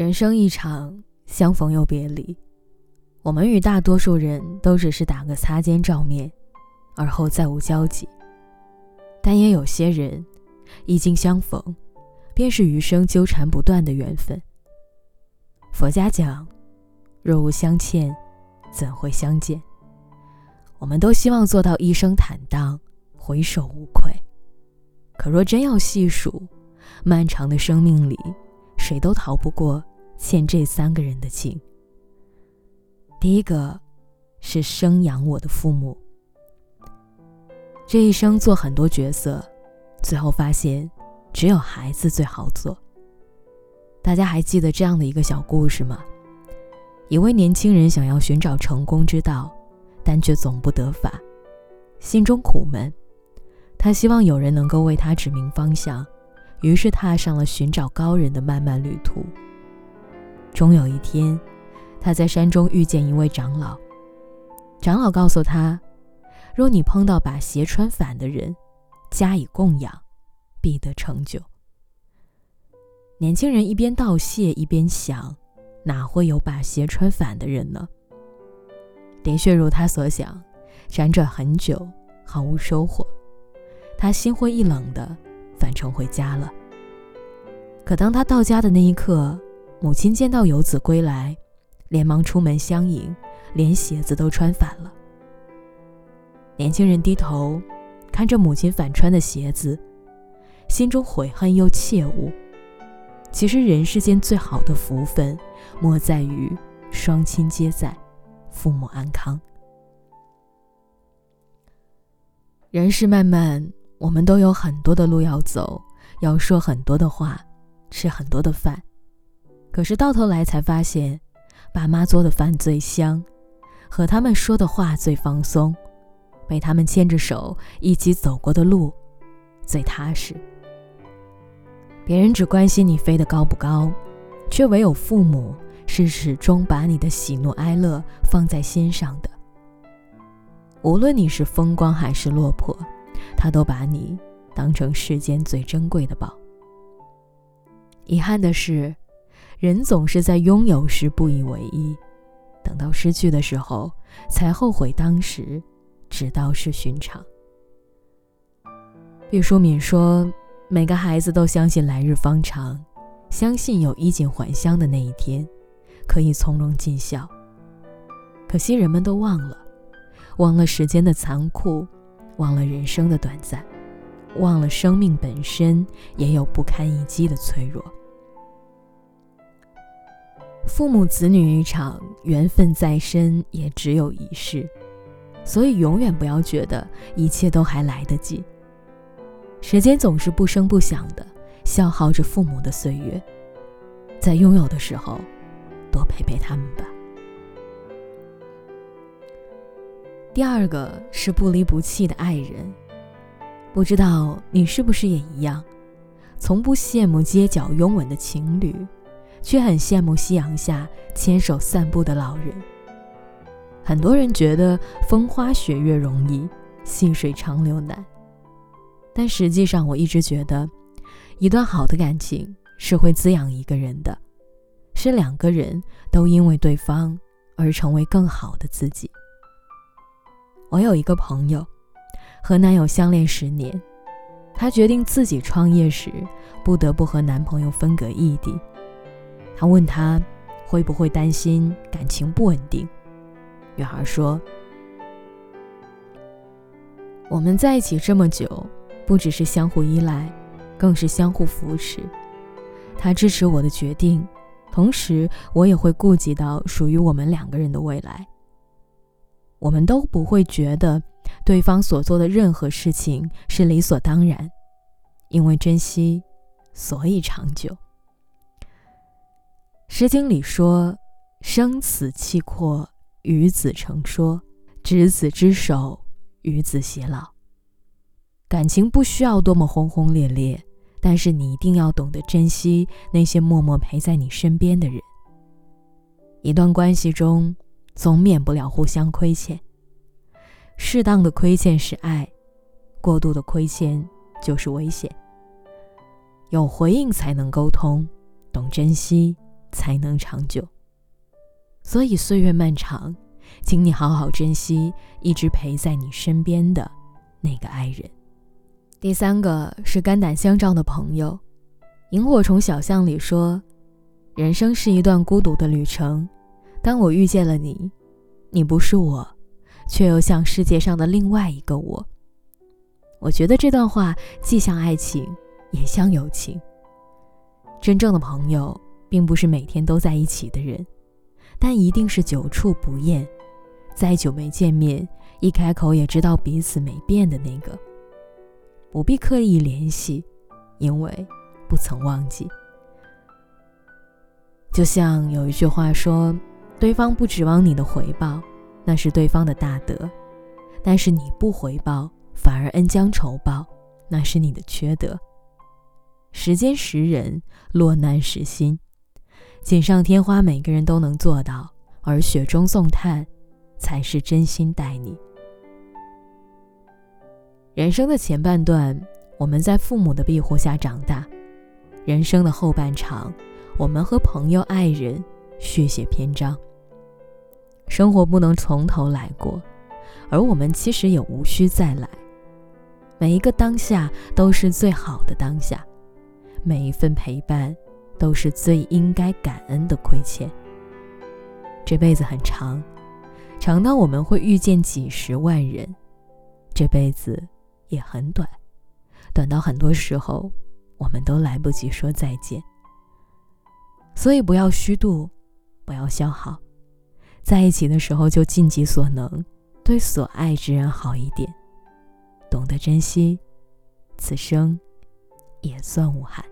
人生一场，相逢又别离，我们与大多数人都只是打个擦肩照面，而后再无交集。但也有些人一经相逢，便是余生纠缠不断的缘分。佛家讲，若无相欠，怎会相见？我们都希望做到一生坦荡，回首无愧。可若真要细数，漫长的生命里，谁都逃不过欠这三个人的情。第一个是生养我的父母。这一生做很多角色，最后发现只有孩子最好做。大家还记得这样的一个小故事吗？一位年轻人想要寻找成功之道，但却总不得法，心中苦闷。他希望有人能够为他指明方向，于是踏上了寻找高人的漫漫旅途。终有一天，他在山中遇见一位长老。长老告诉他，若你碰到把鞋穿反的人，加以供养，必得成就。年轻人一边道谢一边想，哪会有把鞋穿反的人呢？的确如他所想，辗转很久，毫无收获。他心灰意冷的返程回家了。可当他到家的那一刻，母亲见到游子归来，连忙出门相迎，连鞋子都穿反了。年轻人低头看着母亲反穿的鞋子，心中悔恨又切恶。其实人世间最好的福分，莫在于双亲皆在，父母安康。人世漫漫，我们都有很多的路要走，要说很多的话，吃很多的饭。可是到头来才发现，爸妈做的饭最香，和他们说的话最放松，被他们牵着手一起走过的路最踏实。别人只关心你飞得高不高，却唯有父母是始终把你的喜怒哀乐放在心上的。无论你是风光还是落魄，他都把你当成世间最珍贵的宝。遗憾的是，人总是在拥有时不以为意，等到失去的时候才后悔当时只道是寻常。毕淑敏说，每个孩子都相信来日方长，相信有衣锦还乡的那一天，可以从容尽孝。可惜人们都忘了时间的残酷，忘了人生的短暂，忘了生命本身也有不堪一击的脆弱。父母子女一场，缘分在身也只有一世，所以永远不要觉得一切都还来得及。时间总是不声不响的消耗着父母的岁月，在拥有的时候多陪陪他们吧。第二个是不离不弃的爱人。不知道你是不是也一样，从不羡慕街角拥吻的情侣，却很羡慕夕阳下牵手散步的老人。很多人觉得风花雪月容易，细水长流难，但实际上我一直觉得，一段好的感情是会滋养一个人的，是两个人都因为对方而成为更好的自己。我有一个朋友，和男友相恋10年，她决定自己创业时，不得不和男朋友分隔异地。她问他会不会担心感情不稳定，女孩说，我们在一起这么久，不只是相互依赖，更是相互扶持。她支持我的决定，同时我也会顾及到属于我们两个人的未来。我们都不会觉得对方所做的任何事情是理所当然，因为珍惜，所以长久。诗经里说，生死契阔，与子成说，执子之手，与子偕老。感情不需要多么轰轰烈烈，但是你一定要懂得珍惜那些默默陪在你身边的人。一段关系中总免不了互相亏欠，适当的亏欠是爱，过度的亏欠就是危险。有回应才能沟通，懂珍惜才能长久。所以岁月漫长，请你好好珍惜一直陪在你身边的那个爱人。第三个是肝胆相照的朋友。萤火虫小巷里说，人生是一段孤独的旅程，当我遇见了你，你不是我，却又像世界上的另外一个我。我觉得这段话既像爱情也像友情。真正的朋友并不是每天都在一起的人，但一定是久处不厌，再久没见面，一开口也知道彼此没变的那个。不必刻意联系，因为不曾忘记。就像有一句话说，对方不指望你的回报，那是对方的大德，但是你不回报反而恩将仇报，那是你的缺德。时间识人，落难识心。锦上添花每个人都能做到，而雪中送炭才是真心待你。人生的前半段，我们在父母的庇护下长大，人生的后半场，我们和朋友爱人续写篇章。生活不能从头来过，而我们其实也无需再来。每一个当下都是最好的当下，每一份陪伴都是最应该感恩的亏欠。这辈子很长，长到我们会遇见几十万人，这辈子也很短，短到很多时候我们都来不及说再见。所以不要虚度，不要消耗，在一起的时候就尽己所能，对所爱之人好一点，懂得珍惜，此生也算无憾。